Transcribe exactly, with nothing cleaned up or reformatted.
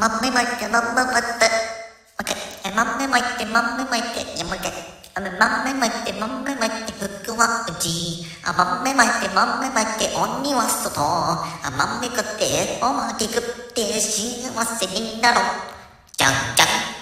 まんべ巻いてまんべ巻いてオッケー、まんべ巻いてまんべ巻いて、いやもう一回、まんべ巻いてまんべ巻いて服はうち、あまんべ巻いてまんべ巻いて鬼は外、あまんべ食っておまけ食って幸せになろう、じゃんじゃん。